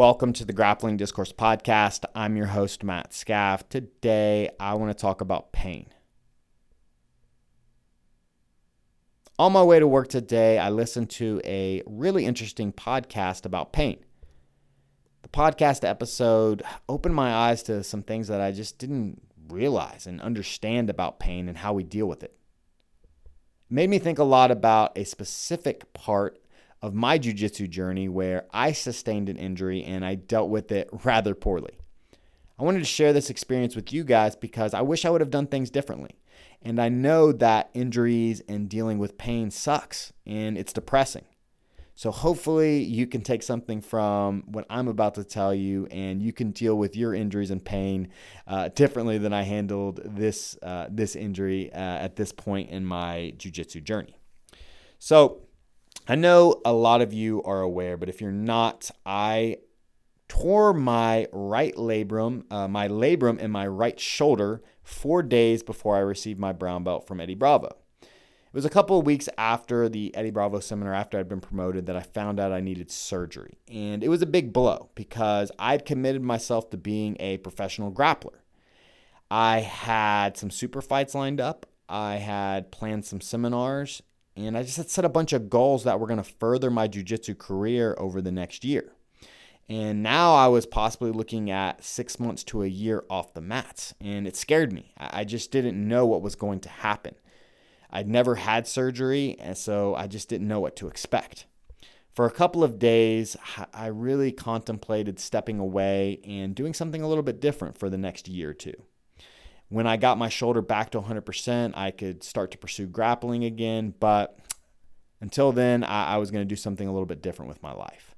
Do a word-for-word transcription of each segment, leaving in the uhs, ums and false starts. Welcome to the Grappling Discourse Podcast. I'm your host, Matt Scaff. Today, I want to talk about pain. On my way to work today, I listened to a really interesting podcast about pain. The podcast episode opened my eyes to some things that I just didn't realize and understand about pain and how we deal with it. It made me think a lot about a specific part of my jiu-jitsu journey where I sustained an injury and I dealt with it rather poorly. I wanted to share this experience with you guys because I wish I would have done things differently. And I know that injuries and dealing with pain sucks and it's depressing. So hopefully you can take something from what I'm about to tell you and you can deal with your injuries and pain uh, differently than I handled this, uh, this injury uh, at this point in my jiu-jitsu journey. So I know a lot of you are aware, but if you're not, I tore my right labrum, uh, my labrum in my right shoulder four days before I received my brown belt from Eddie Bravo. It was a couple of weeks after the Eddie Bravo seminar, after I'd been promoted, that I found out I needed surgery. And it was a big blow because I'd committed myself to being a professional grappler. I had some super fights lined up. I had planned some seminars. And I just had set a bunch of goals that were going to further my jiu-jitsu career over the next year. And now I was possibly looking at six months to a year off the mats. And it scared me. I just didn't know what was going to happen. I'd never had surgery, and so I just didn't know what to expect. For a couple of days, I really contemplated stepping away and doing something a little bit different for the next year or two. When I got my shoulder back to one hundred percent, I could start to pursue grappling again, but until then, I, I was going to do something a little bit different with my life.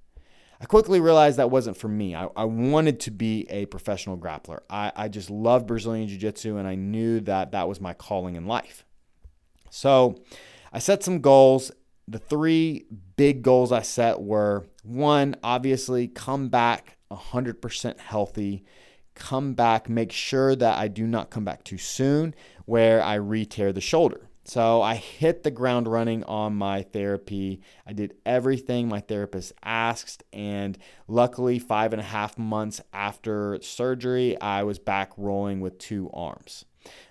I quickly realized that wasn't for me. I, I wanted to be a professional grappler. I, I just loved Brazilian Jiu-Jitsu, and I knew that that was my calling in life. So I set some goals. The three big goals I set were, one, obviously, come back one hundred percent healthy. Come back, make sure that I do not come back too soon where I re-tear the shoulder. So I hit the ground running on my therapy. I did everything my therapist asked, and luckily five and a half months after surgery, I was back rolling with two arms.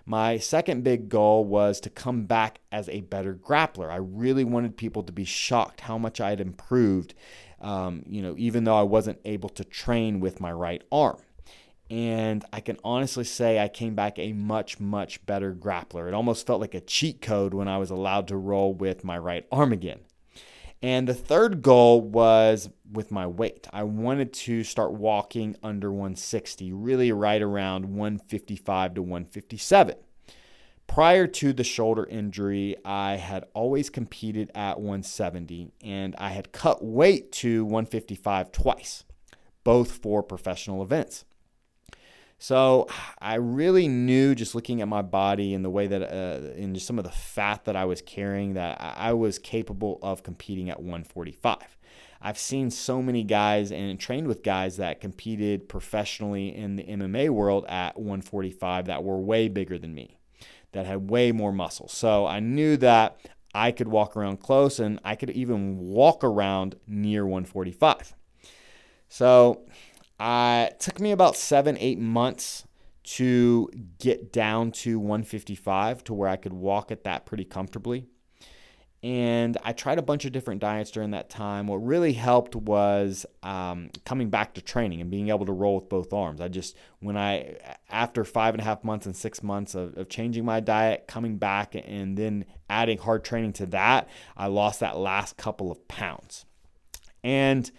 My second big goal was to come back as a better grappler. I really wanted people to be shocked how much I had improved, um, you know, even though I wasn't able to train with my right arm. And I can honestly say I came back a much, much better grappler. It almost felt like a cheat code when I was allowed to roll with my right arm again. And the third goal was with my weight. I wanted to start walking under one sixty, really right around one fifty-five to one fifty-seven. Prior to the shoulder injury, I had always competed at one seventy, and I had cut weight to one fifty-five twice, both for professional events. So I really knew, just looking at my body and the way that, uh, and just some of the fat that I was carrying, that I was capable of competing at one forty-five. I've seen so many guys and trained with guys that competed professionally in the M M A world at one forty-five that were way bigger than me, that had way more muscle. So I knew that I could walk around close, and I could even walk around near one forty-five. So Uh, it took me about seven, eight months to get down to one fifty-five to where I could walk at that pretty comfortably. And I tried a bunch of different diets during that time. What really helped was um, coming back to training and being able to roll with both arms. I just, when I, after five and a half months and six months of, of changing my diet, coming back and then adding hard training to that, I lost that last couple of pounds. And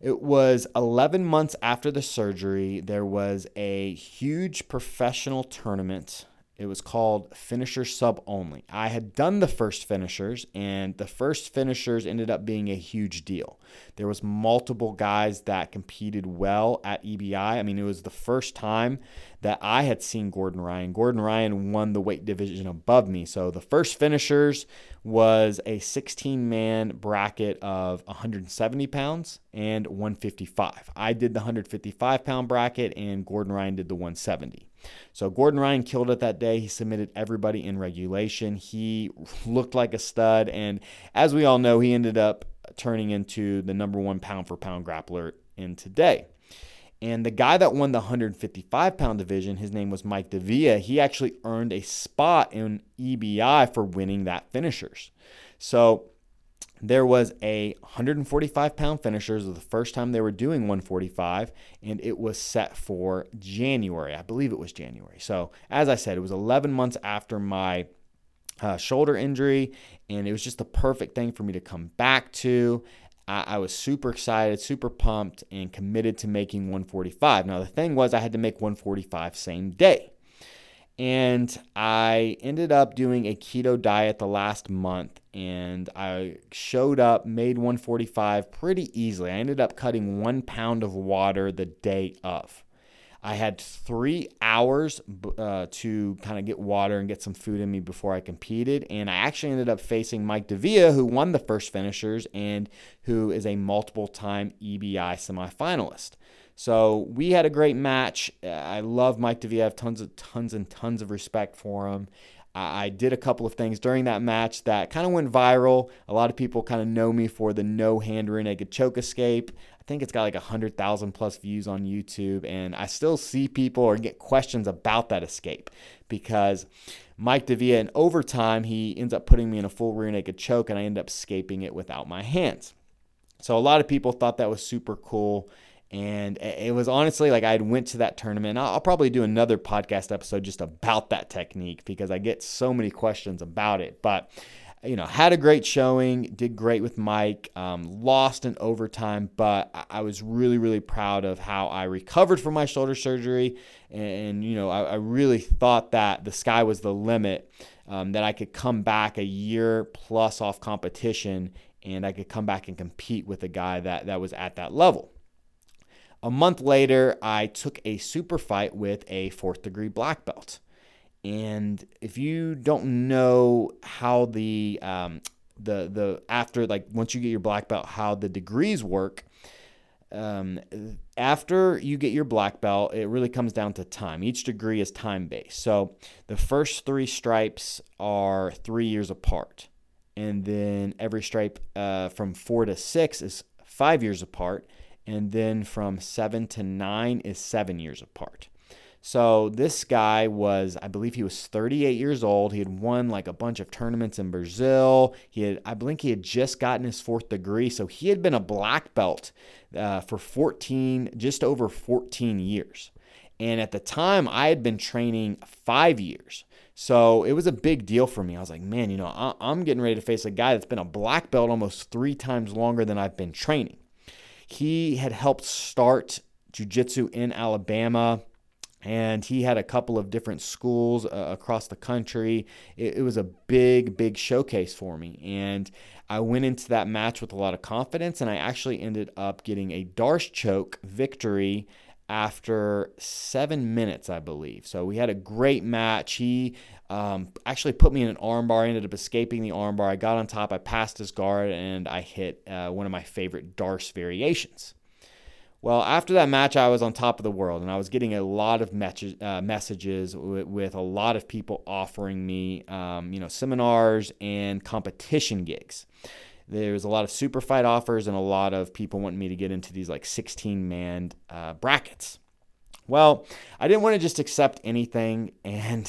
it was eleven months after the surgery. There was a huge professional tournament. It was called Finisher Sub Only. I had done the first finishers, and the first finishers ended up being a huge deal. There was multiple guys that competed well at E B I. I mean, it was the first time that I had seen Gordon Ryan. Gordon Ryan won the weight division above me. So the first finishers was a sixteen-man bracket of one seventy pounds and one fifty-five. I did the one fifty-five pound bracket, and Gordon Ryan did the one seventy. So Gordon Ryan killed it that day. He submitted everybody in regulation. He looked like a stud, and as we all know, he ended up turning into the number one pound-for-pound grappler in today. And the guy that won the one fifty-five pound division, his name was Mike DeVia. He actually earned a spot in E B I for winning that finishers. So there was a one forty-five pound finishers, the first time they were doing one forty-five, and it was set for January. I believe it was January. So as I said, it was eleven months after my uh, shoulder injury, and it was just the perfect thing for me to come back to. I, I was super excited, super pumped, and committed to making one forty-five. Now, the thing was I had to make one forty-five same day. And I ended up doing a keto diet the last month, and I showed up, made one forty-five pretty easily. I ended up cutting one pound of water the day of. I had three hours uh, to kind of get water and get some food in me before I competed, and I actually ended up facing Mike DeVia, who won the first finishers and who is a multiple-time E B I semifinalist. So we had a great match. I love Mike DeVia. I have tons of tons and tons of respect for him. I did a couple of things during that match that kind of went viral. A lot of people kind of know me for the no hand renegade choke escape. I think it's got like one hundred thousand plus views on YouTube, and I still see people or get questions about that escape because Mike DeVia, in overtime, he ends up putting me in a full rear naked choke, and I end up escaping it without my hands. So a lot of people thought that was super cool. And it was honestly like I had went to that tournament. I'll probably do another podcast episode just about that technique because I get so many questions about it. But, you know, had a great showing, did great with Mike, um, lost in overtime. But I was really, really proud of how I recovered from my shoulder surgery. And, you know, I, I really thought that the sky was the limit, um, that I could come back a year plus off competition and I could come back and compete with a guy that, that was at that level. A month later, I took a super fight with a fourth degree black belt. And if you don't know how the, um, the, the, after, like, once you get your black belt, how the degrees work, um, after you get your black belt, it really comes down to time. Each degree is time based. So the first three stripes are three years apart. And then every stripe, uh, from four to six is five years apart. And then from seven to nine is seven years apart. So this guy was, I believe he was thirty-eight years old. He had won like a bunch of tournaments in Brazil. He had, I think he had just gotten his fourth degree. So he had been a black belt uh, for fourteen, just over fourteen years. And at the time, I had been training five years. So it was a big deal for me. I was like, man, you know, I- I'm getting ready to face a guy that's been a black belt almost three times longer than I've been training. He had helped start jiu-jitsu in Alabama, and he had a couple of different schools uh, across the country. It, it was a big, big showcase for me, and I went into that match with a lot of confidence, and I actually ended up getting a Darce choke victory after seven minutes, I believe. So we had a great match. He um, actually put me in an armbar. I ended up escaping the armbar. I got on top. I passed his guard, and I hit uh, one of my favorite Darce variations. Well, after that match, I was on top of the world, and I was getting a lot of mes- uh, messages w- with a lot of people offering me, um, you know, seminars and competition gigs. There was a lot of super fight offers and a lot of people wanting me to get into these like sixteen-man uh, brackets. Well, I didn't want to just accept anything, and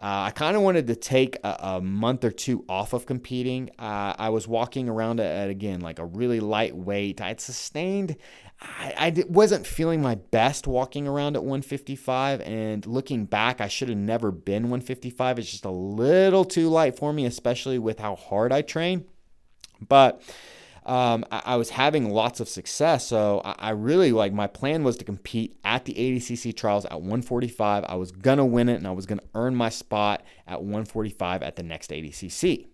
uh, I kind of wanted to take a, a month or two off of competing. Uh, I was walking around at, again, like a really light weight. I had sustained, I, I did, wasn't feeling my best walking around at one fifty-five, and looking back, I should have never been one fifty-five. It's just a little too light for me, especially with how hard I train. But um, I, I was having lots of success, so I, I really, like, my plan was to compete at the A D C C trials at one forty-five. I was going to win it, and I was going to earn my spot at one forty-five at the next A D C C.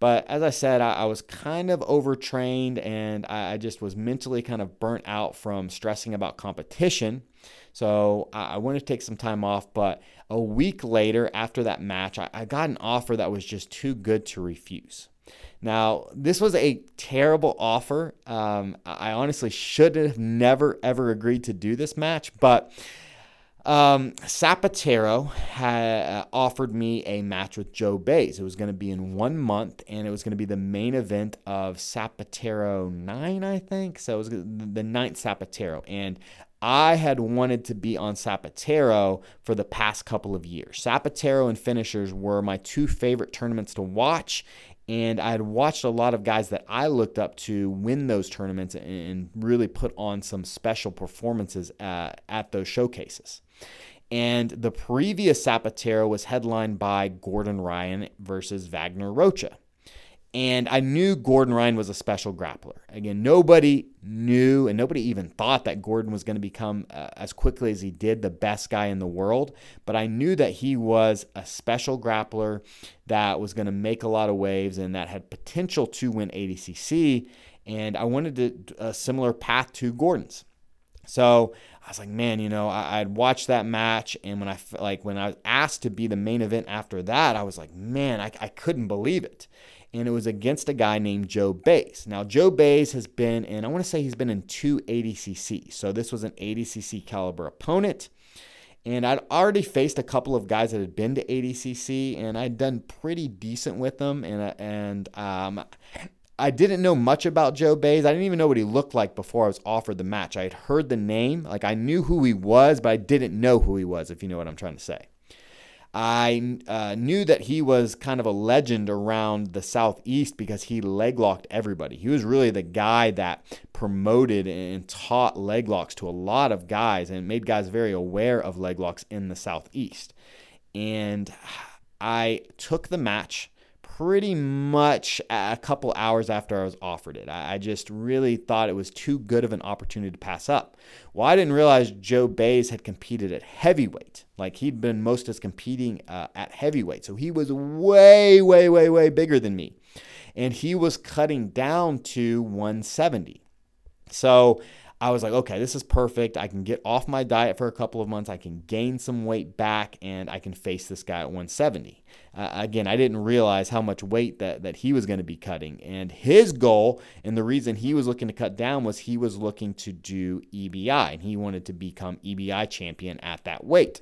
But as I said, I, I was kind of overtrained, and I, I just was mentally kind of burnt out from stressing about competition. So I, I wanted to take some time off, but a week later after that match, I, I got an offer that was just too good to refuse. Now, this was a terrible offer. Um, I honestly should have never, ever agreed to do this match, but Um, Sapateiro ha- offered me a match with Joe Bays. It was going to be in one month, and it was going to be the main event of Sapateiro nine, I think. So it was the ninth Sapateiro, and I had wanted to be on Sapateiro for the past couple of years. Sapateiro and Finishers were my two favorite tournaments to watch, and I had watched a lot of guys that I looked up to win those tournaments and really put on some special performances uh, at those showcases. And the previous Sapateiro was headlined by Gordon Ryan versus Wagner Rocha. And I knew Gordon Ryan was a special grappler. Again, nobody knew and nobody even thought that Gordon was going to become, uh, as quickly as he did, the best guy in the world. But I knew that he was a special grappler that was going to make a lot of waves and that had potential to win A D C C. And I wanted to, a similar path to Gordon's. So I was like, man, you know, I, I'd watched that match, and when I like when I was asked to be the main event after that, I was like, man, I, I couldn't believe it. And it was against a guy named Joe Bays. Now, Joe Bays has been in, I want to say he's been in two A D C C. So this was an A D C C caliber opponent. And I'd already faced a couple of guys that had been to A D C C, and I'd done pretty decent with them. And and um. I didn't know much about Joe Bays. I didn't even know what he looked like before I was offered the match. I had heard the name. Like, I knew who he was, but I didn't know who he was, if you know what I'm trying to say. I uh, knew that he was kind of a legend around the Southeast because he leg locked everybody. He was really the guy that promoted and taught leg locks to a lot of guys and made guys very aware of leg locks in the Southeast. And I took the match pretty much a couple hours after I was offered it. I just really thought it was too good of an opportunity to pass up. Well, I didn't realize Joe Bays had competed at heavyweight. Like, he'd been most as competing uh, at heavyweight. So he was way, way, way, way bigger than me. And he was cutting down to one seventy. So I was like, okay, this is perfect. I can get off my diet for a couple of months. I can gain some weight back, and I can face this guy at one seventy. Uh, again, I didn't realize how much weight that, that he was going to be cutting. And his goal, and the reason he was looking to cut down, was he was looking to do E B I, and he wanted to become E B I champion at that weight.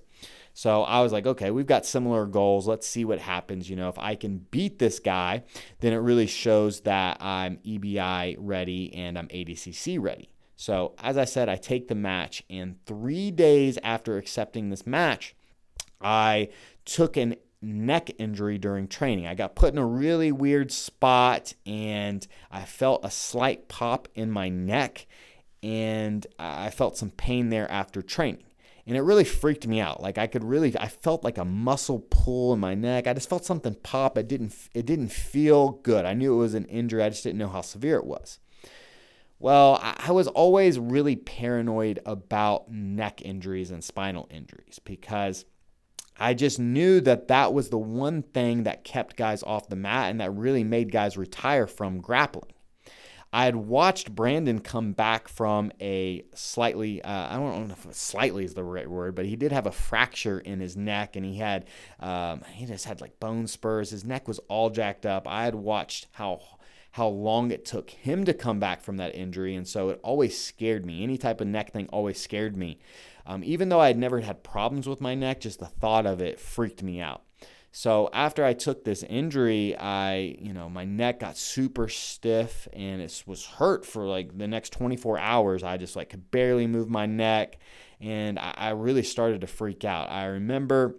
So I was like, okay, we've got similar goals. Let's see what happens. You know, if I can beat this guy, then it really shows that I'm E B I ready and I'm A D C C ready. So as I said, I take the match, and three days after accepting this match, I took an neck injury during training. I got put in a really weird spot, and I felt a slight pop in my neck, and I felt some pain there after training. And it really freaked me out. Like, I could really, I felt like a muscle pull in my neck. I just felt something pop. It didn't, it didn't feel good. I knew it was an injury. I just didn't know how severe it was. Well, I was always really paranoid about neck injuries and spinal injuries because I just knew that that was the one thing that kept guys off the mat and that really made guys retire from grappling. I had watched Brandon come back from a slightly, uh, I don't know if slightly is the right word, but he did have a fracture in his neck, and he had, um, he just had like bone spurs. His neck was all jacked up. I had watched how how long it took him to come back from that injury. And so it always scared me. Any type of neck thing always scared me. Um, even though I had never had problems with my neck, just the thought of it freaked me out. So after I took this injury, I, you know, my neck got super stiff, and it was hurt for like the next twenty-four hours. I just like could barely move my neck, and I, I really started to freak out. I remember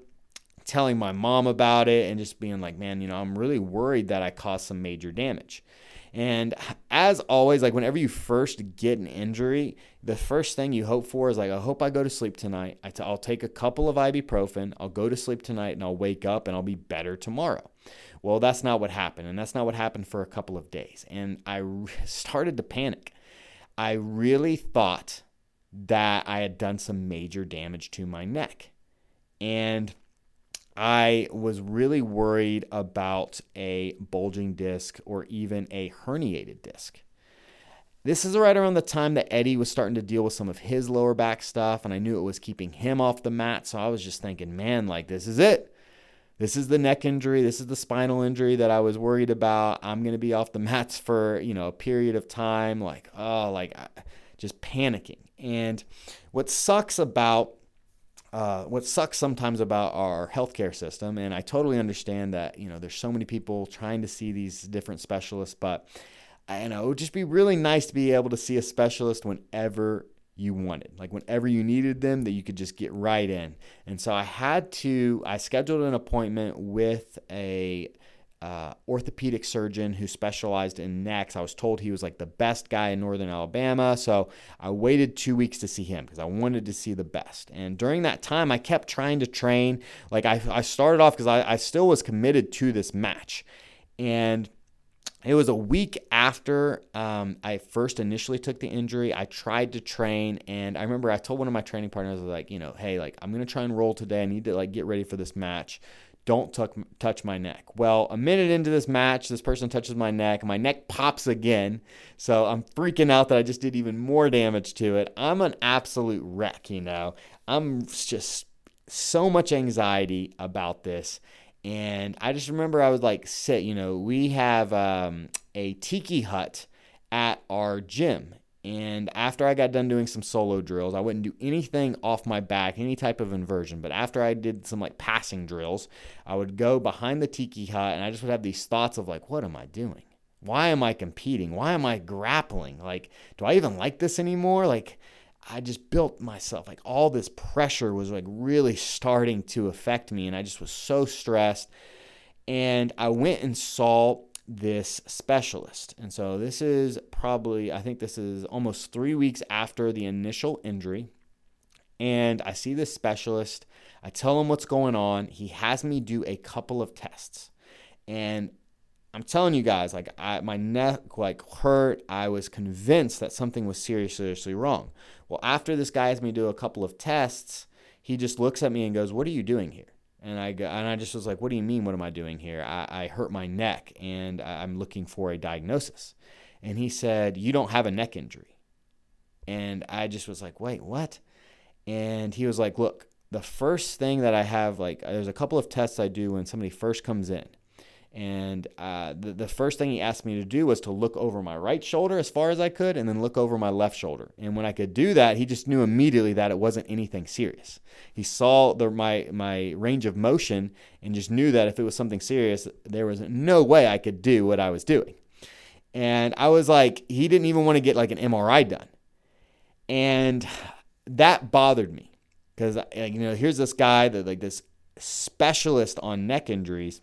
telling my mom about it and just being like, man, you know, I'm really worried that I caused some major damage. And as always, like whenever you first get an injury, the first thing you hope for is like, I hope I go to sleep tonight. I t- I'll take a couple of ibuprofen. I'll go to sleep tonight, and I'll wake up, and I'll be better tomorrow. Well, that's not what happened. And that's not what happened for a couple of days. And I re- started to panic. I really thought that I had done some major damage to my neck. And I was really worried about a bulging disc or even a herniated disc. This is right around the time that Eddie was starting to deal with some of his lower back stuff, and I knew it was keeping him off the mat, so I was just thinking, man, like, this is it. This is the neck injury. This is the spinal injury that I was worried about. I'm going to be off the mats for, you know, a period of time, like, oh, like, just panicking. And what sucks about uh, what sucks sometimes about our healthcare system, and I totally understand that, you know, there's so many people trying to see these different specialists, but I know it would just be really nice to be able to see a specialist whenever you wanted, like whenever you needed them, that you could just get right in. And so I had to, I scheduled an appointment with a uh, orthopedic surgeon who specialized in necks. I was told he was like the best guy in Northern Alabama. So I waited two weeks to see him because I wanted to see the best. And during that time, I kept trying to train. Like I, I started off because I, I still was committed to this match. And it was a week after um, I first initially took the injury. I tried to train, and I remember I told one of my training partners, I was like, you know, hey, like I'm gonna try and roll today. I need to like get ready for this match. Don't tuck, touch my neck. Well, a minute into this match, this person touches my neck. My neck pops again, so I'm freaking out that I just did even more damage to it. I'm an absolute wreck, you know. I'm just so much anxiety about this. And I just remember I was like, sit, you know, we have um, a tiki hut at our gym. And after I got done doing some solo drills, I wouldn't do anything off my back, any type of inversion. But after I did some like passing drills, I would go behind the tiki hut and I just would have these thoughts of like, what am I doing? Why am I competing? Why am I grappling? Like, do I even like this anymore? Like, I just built myself, like all this pressure was like really starting to affect me, and I just was so stressed. And I went and saw this specialist. And so this is probably, I think this is almost three weeks after the initial injury. And I see this specialist, I tell him what's going on. He has me do a couple of tests, and I'm telling you guys, like I, my neck like hurt. I was convinced that something was seriously, seriously wrong. Well, after this guy has me do a couple of tests, he just looks at me and goes, "What are you doing here?" And I go, and I just was like, "What do you mean? What am I doing here? I, I hurt my neck, and I'm looking for a diagnosis." And he said, "You don't have a neck injury." And I just was like, "Wait, what?" And he was like, "Look, the first thing that I have, like, there's a couple of tests I do when somebody first comes in." And uh, the, the first thing he asked me to do was to look over my right shoulder as far as I could and then look over my left shoulder. And when I could do that, he just knew immediately that it wasn't anything serious. He saw the, my, my range of motion and just knew that if it was something serious, there was no way I could do what I was doing. And I was like, he didn't even want to get like an M R I done. And that bothered me because, you know, here's this guy that like this specialist on neck injuries.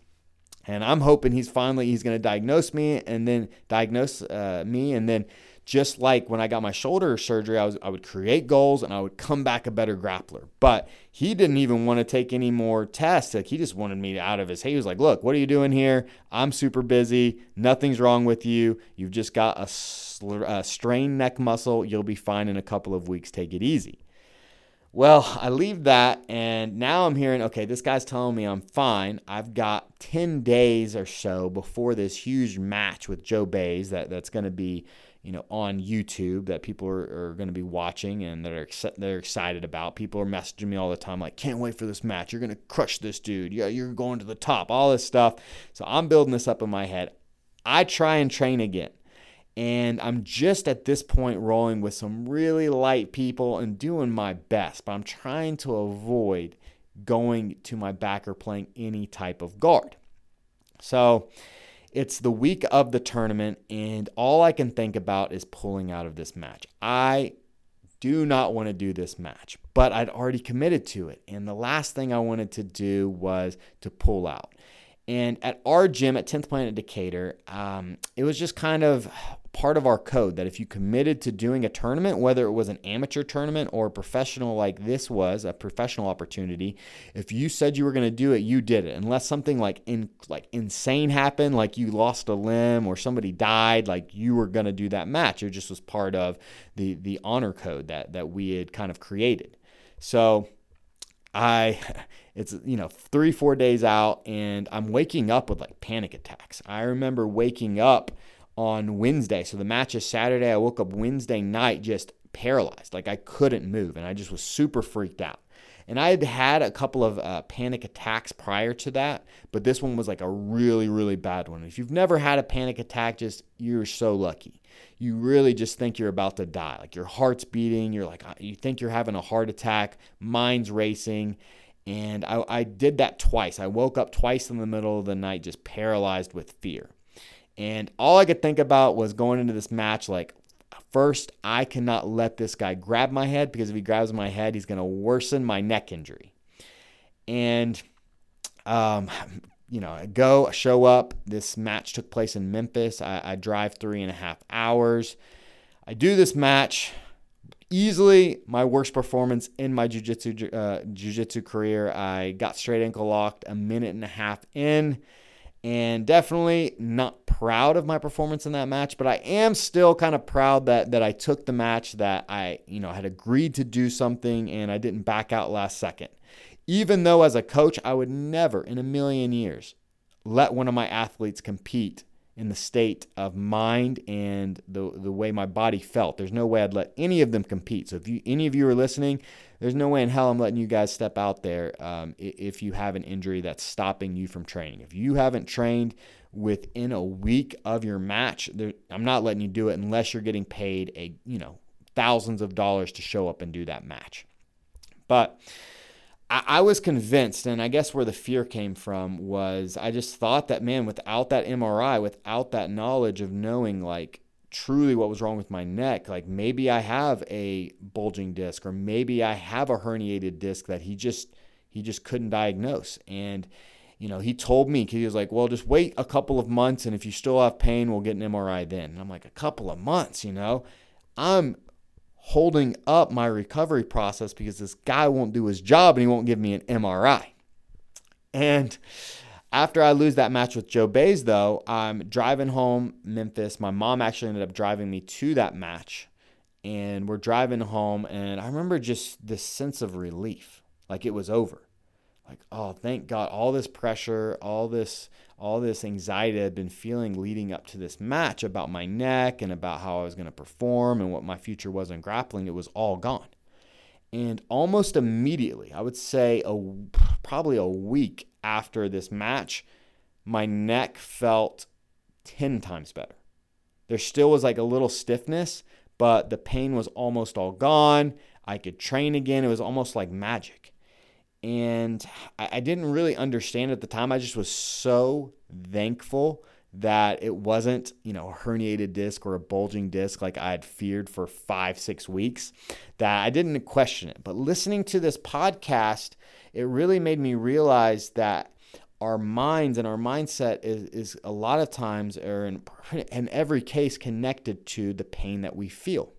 And I'm hoping he's finally, he's going to diagnose me and then diagnose uh, me. And then just like when I got my shoulder surgery, I was I would create goals and I would come back a better grappler. But he didn't even want to take any more tests. Like he just wanted me out of his head. He was like, "Look, what are you doing here? I'm super busy. Nothing's wrong with you. You've just got a, sl- a strained neck muscle. You'll be fine in a couple of weeks. Take it easy." Well, I leave that, and now I'm hearing, okay, this guy's telling me I'm fine. I've got ten days or so before this huge match with Joe Bays that, that's going to be, you know, on YouTube that people are, are going to be watching and that are they're excited about. People are messaging me all the time like, "Can't wait for this match. You're going to crush this dude. Yeah, you're going to the top," all this stuff. So I'm building this up in my head. I try and train again. And I'm just at this point rolling with some really light people and doing my best, but I'm trying to avoid going to my back or playing any type of guard. So it's the week of the tournament, and all I can think about is pulling out of this match. I do not want to do this match, but I'd already committed to it. And the last thing I wanted to do was to pull out. And at our gym at tenth Planet Decatur, um, it was just kind of part of our code that if you committed to doing a tournament, whether it was an amateur tournament or a professional like this was, a professional opportunity, if you said you were going to do it, you did it. Unless something like in, like insane happened, like you lost a limb or somebody died, like you were going to do that match. It just was part of the the honor code that that we had kind of created. So I, it's, you know, three, four days out, and I'm waking up with like panic attacks. I remember waking up on Wednesday. So the match is Saturday. I woke up Wednesday night just paralyzed. Like I couldn't move, and I just was super freaked out. And I had had a couple of uh, panic attacks prior to that, but this one was like a really, really bad one. If you've never had a panic attack, just you're so lucky. You really just think you're about to die. Like your heart's beating. You're like, you think you're having a heart attack. Mind's racing. And I, I did that twice. I woke up twice in the middle of the night, just paralyzed with fear. And all I could think about was going into this match like, first, I cannot let this guy grab my head, because if he grabs my head, he's going to worsen my neck injury. And, um, you know, I go, I show up. This match took place in Memphis. I, I drive three and a half hours. I do this match. Easily my worst performance in my jiu-jitsu, uh, jiu-jitsu career. I got straight ankle locked a minute and a half in. And definitely not proud of my performance in that match, but I am still kind of proud that that I took the match, that I, you know, had agreed to do something and I didn't back out last second. Even though as a coach, I would never in a million years let one of my athletes compete in the state of mind and the the way my body felt. There's no way I'd let any of them compete. So if you any of you are listening, there's no way in hell I'm letting you guys step out there um, if you have an injury that's stopping you from training. If you haven't trained within a week of your match, there, I'm not letting you do it unless you're getting paid a you know thousands of dollars to show up and do that match. But I was convinced, and I guess where the fear came from was I just thought that, man, without that M R I, without that knowledge of knowing like truly what was wrong with my neck, like maybe I have a bulging disc or maybe I have a herniated disc that he just he just couldn't diagnose. And you know, he told me, he was like, well, just wait a couple of months, and if you still have pain, we'll get an M R I then. And I'm like, a couple of months, you know, I'm holding up my recovery process because this guy won't do his job and he won't give me an M R I. And after I lose that match with Joe Bays, though, I'm driving home Memphis. My mom actually ended up driving me to that match, and we're driving home, and I remember just this sense of relief, like it was over. Like, oh, thank God, all this pressure, all this all this anxiety I'd been feeling leading up to this match about my neck and about how I was going to perform and what my future was in grappling, it was all gone. And almost immediately, I would say a, probably a week after this match, my neck felt ten times better. There still was like a little stiffness, but the pain was almost all gone. I could train again. It was almost like magic. And I didn't really understand at the time. I just was so thankful that it wasn't, you know, a herniated disc or a bulging disc like I had feared for five, six weeks, that I didn't question it. But listening to this podcast, it really made me realize that our minds and our mindset is, is a lot of times, or in, in every case, connected to the pain that we feel.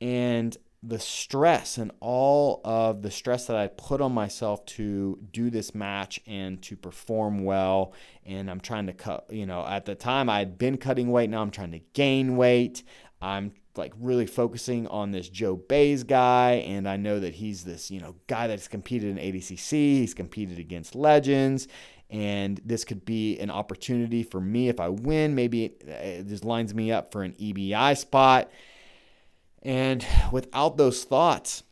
And the stress and all of the stress that I put on myself to do this match and to perform well. And I'm trying to cut, you know, at the time I had been cutting weight. Now I'm trying to gain weight. I'm like really focusing on this Joe Bays guy. And I know that he's this, you know, guy that's competed in A D C C. He's competed against legends. And this could be an opportunity for me. If I win, maybe it just lines me up for an E B I spot. And without those thoughts,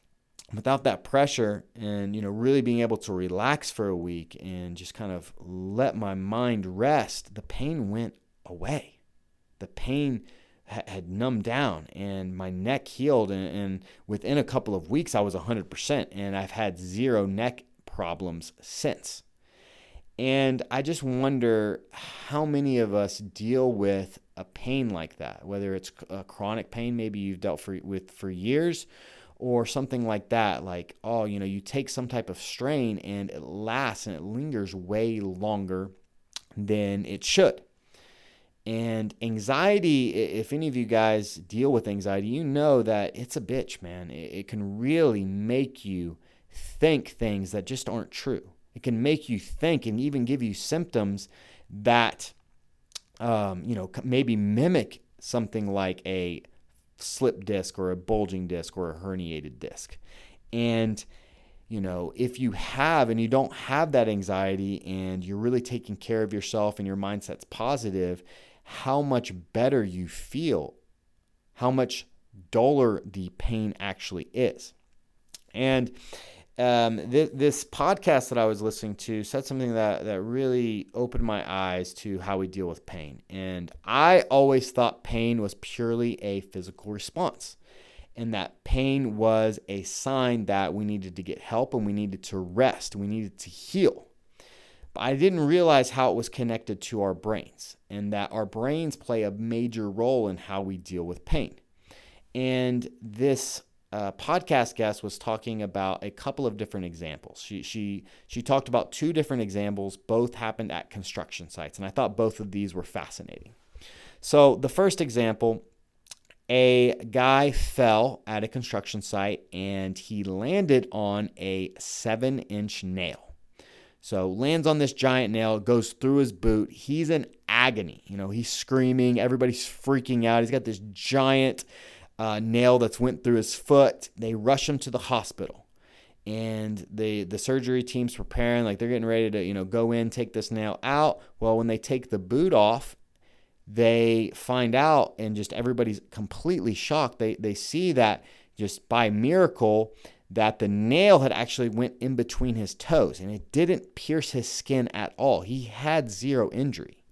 without that pressure, and, you know, really being able to relax for a week and just kind of let my mind rest, the pain went away. The pain ha- had numbed down, and my neck healed. And, and within a couple of weeks, I was one hundred percent. And I've had zero neck problems since. And I just wonder how many of us deal with a pain like that, whether it's a chronic pain, maybe you've dealt for, with for years, or something like that. Like, oh, you know, you take some type of strain and it lasts and it lingers way longer than it should. And anxiety, if any of you guys deal with anxiety, you know that it's a bitch, man. It can really make you think things that just aren't true. It can make you think and even give you symptoms that, um, you know, maybe mimic something like a slip disc or a bulging disc or a herniated disc. And, you know, if you have and you don't have that anxiety and you're really taking care of yourself and your mindset's positive, how much better you feel, how much duller the pain actually is. And um, th- this podcast that I was listening to said something that, that really opened my eyes to how we deal with pain. And I always thought pain was purely a physical response, and that pain was a sign that we needed to get help and we needed to rest, we needed to heal. But I didn't realize how it was connected to our brains, and that our brains play a major role in how we deal with pain. And this uh, podcast guest was talking about a couple of different examples. She she she talked about two different examples. Both happened at construction sites, and I thought both of these were fascinating. So the first example, a guy fell at a construction site and he landed on a seven-inch nail. So lands on this giant nail, goes through his boot. He's in agony. You know, he's screaming. Everybody's freaking out. He's got this giant uh, nail that's went through his foot. They rush him to the hospital, and the the surgery team's preparing, like they're getting ready to, you know, go in, take this nail out. Well, when they take the boot off, they find out, and just everybody's completely shocked. They they see that just by miracle that the nail had actually went in between his toes, and it didn't pierce his skin at all. He had zero injury.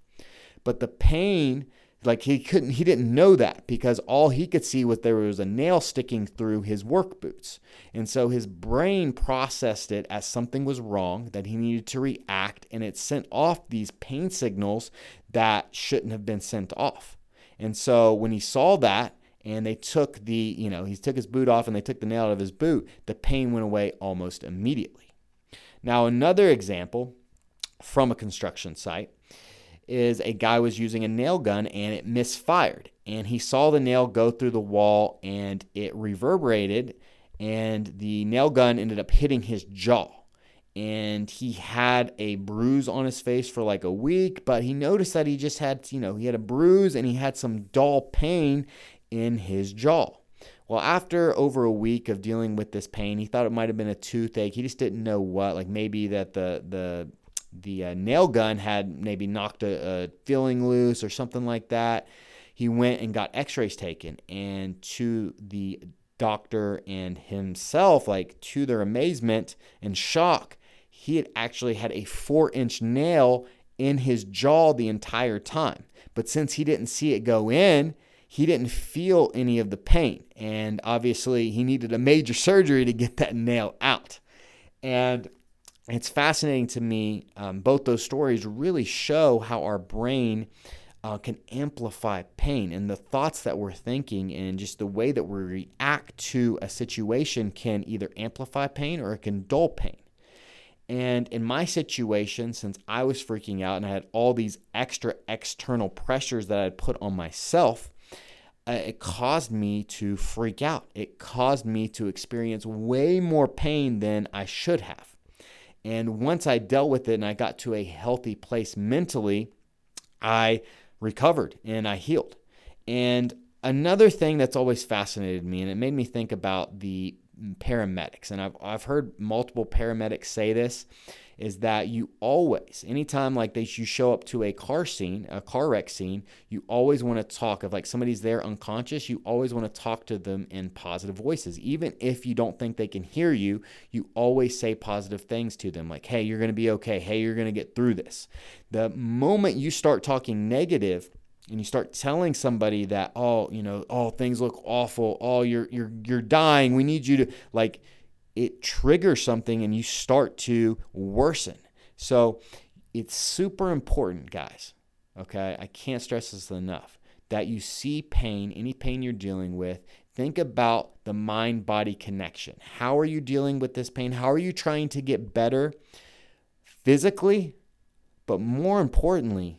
But the pain, like he couldn't, he didn't know that, because all he could see was there was a nail sticking through his work boots. And so his brain processed it as something was wrong, that he needed to react, and it sent off these pain signals that shouldn't have been sent off. And so when he saw that, and they took the, you know, he took his boot off and they took the nail out of his boot, the pain went away almost immediately. Now, another example from a construction site is a guy was using a nail gun and it misfired, and he saw the nail go through the wall and it reverberated, and the nail gun ended up hitting his jaw, and he had a bruise on his face for like a week. But he noticed that he just had, you know, he had a bruise and he had some dull pain in his jaw. Well, after over a week of dealing with this pain, he thought it might have been a toothache. He just didn't know what, like maybe that the the the uh, nail gun had maybe knocked a, a filling loose or something like that. He went and got x-rays taken, and to the doctor and himself, like to their amazement and shock, he had actually had a four-inch nail in his jaw the entire time. But since he didn't see it go in, he didn't feel any of the pain, and obviously he needed a major surgery to get that nail out. And it's fascinating to me. Um, both those stories really show how our brain uh, can amplify pain, and the thoughts that we're thinking and just the way that we react to a situation can either amplify pain or it can dull pain. And in my situation, since I was freaking out and I had all these extra external pressures that I had put on myself, Uh, it caused me to freak out. It caused me to experience way more pain than I should have. And once I dealt with it and I got to a healthy place mentally, I recovered and I healed. And another thing that's always fascinated me, and it made me think about the paramedics, and I've I've heard multiple paramedics say this, is that you always, anytime like they you show up to a car scene, a car wreck scene, you always want to talk of like somebody's there unconscious. You always want to talk to them in positive voices, even if you don't think they can hear you. You always say positive things to them, like, "Hey, you're going to be okay. Hey, you're going to get through this." The moment you start talking negative, and you start telling somebody that, "Oh, you know, oh, things look awful. Oh, you're you're you're dying. We need you to," like, it triggers something and you start to worsen. So it's super important, guys. Okay, I can't stress this enough, that you see pain, any pain you're dealing with, think about the mind-body connection. How are you dealing with this pain? How are you trying to get better physically? But more importantly,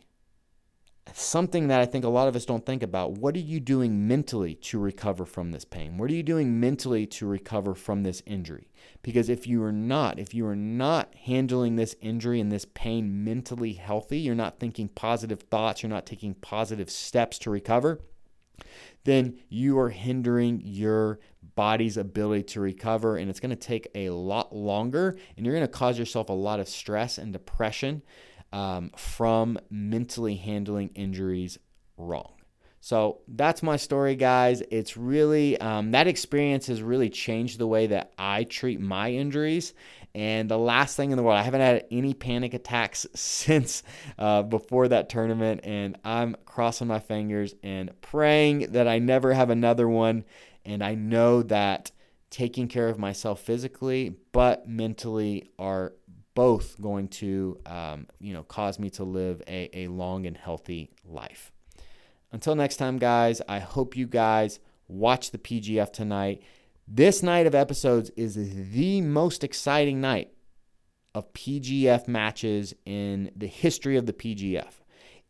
something that I think a lot of us don't think about: what are you doing mentally to recover from this pain? What are you doing mentally to recover from this injury? Because if you are not, if you are not handling this injury and this pain mentally healthy, you're not thinking positive thoughts, you're not taking positive steps to recover, then you are hindering your body's ability to recover, and it's going to take a lot longer, and you're going to cause yourself a lot of stress and depression Um, from mentally handling injuries wrong. So that's my story, guys. It's really, um, that experience has really changed the way that I treat my injuries. And the last thing in the world, I haven't had any panic attacks since uh, before that tournament. And I'm crossing my fingers and praying that I never have another one. And I know that taking care of myself physically, but mentally, are both going to, um, you know, cause me to live a, a long and healthy life. Until next time, guys, I hope you guys watch the P G F tonight. This night of episodes is the most exciting night of P G F matches in the history of the P G F.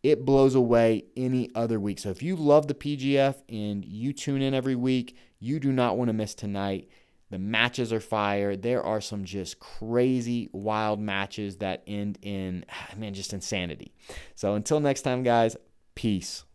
It blows away any other week. So if you love the P G F and you tune in every week, you do not want to miss tonight. The matches are fire. There are some just crazy, wild matches that end in, man, just insanity. So until next time, guys, peace.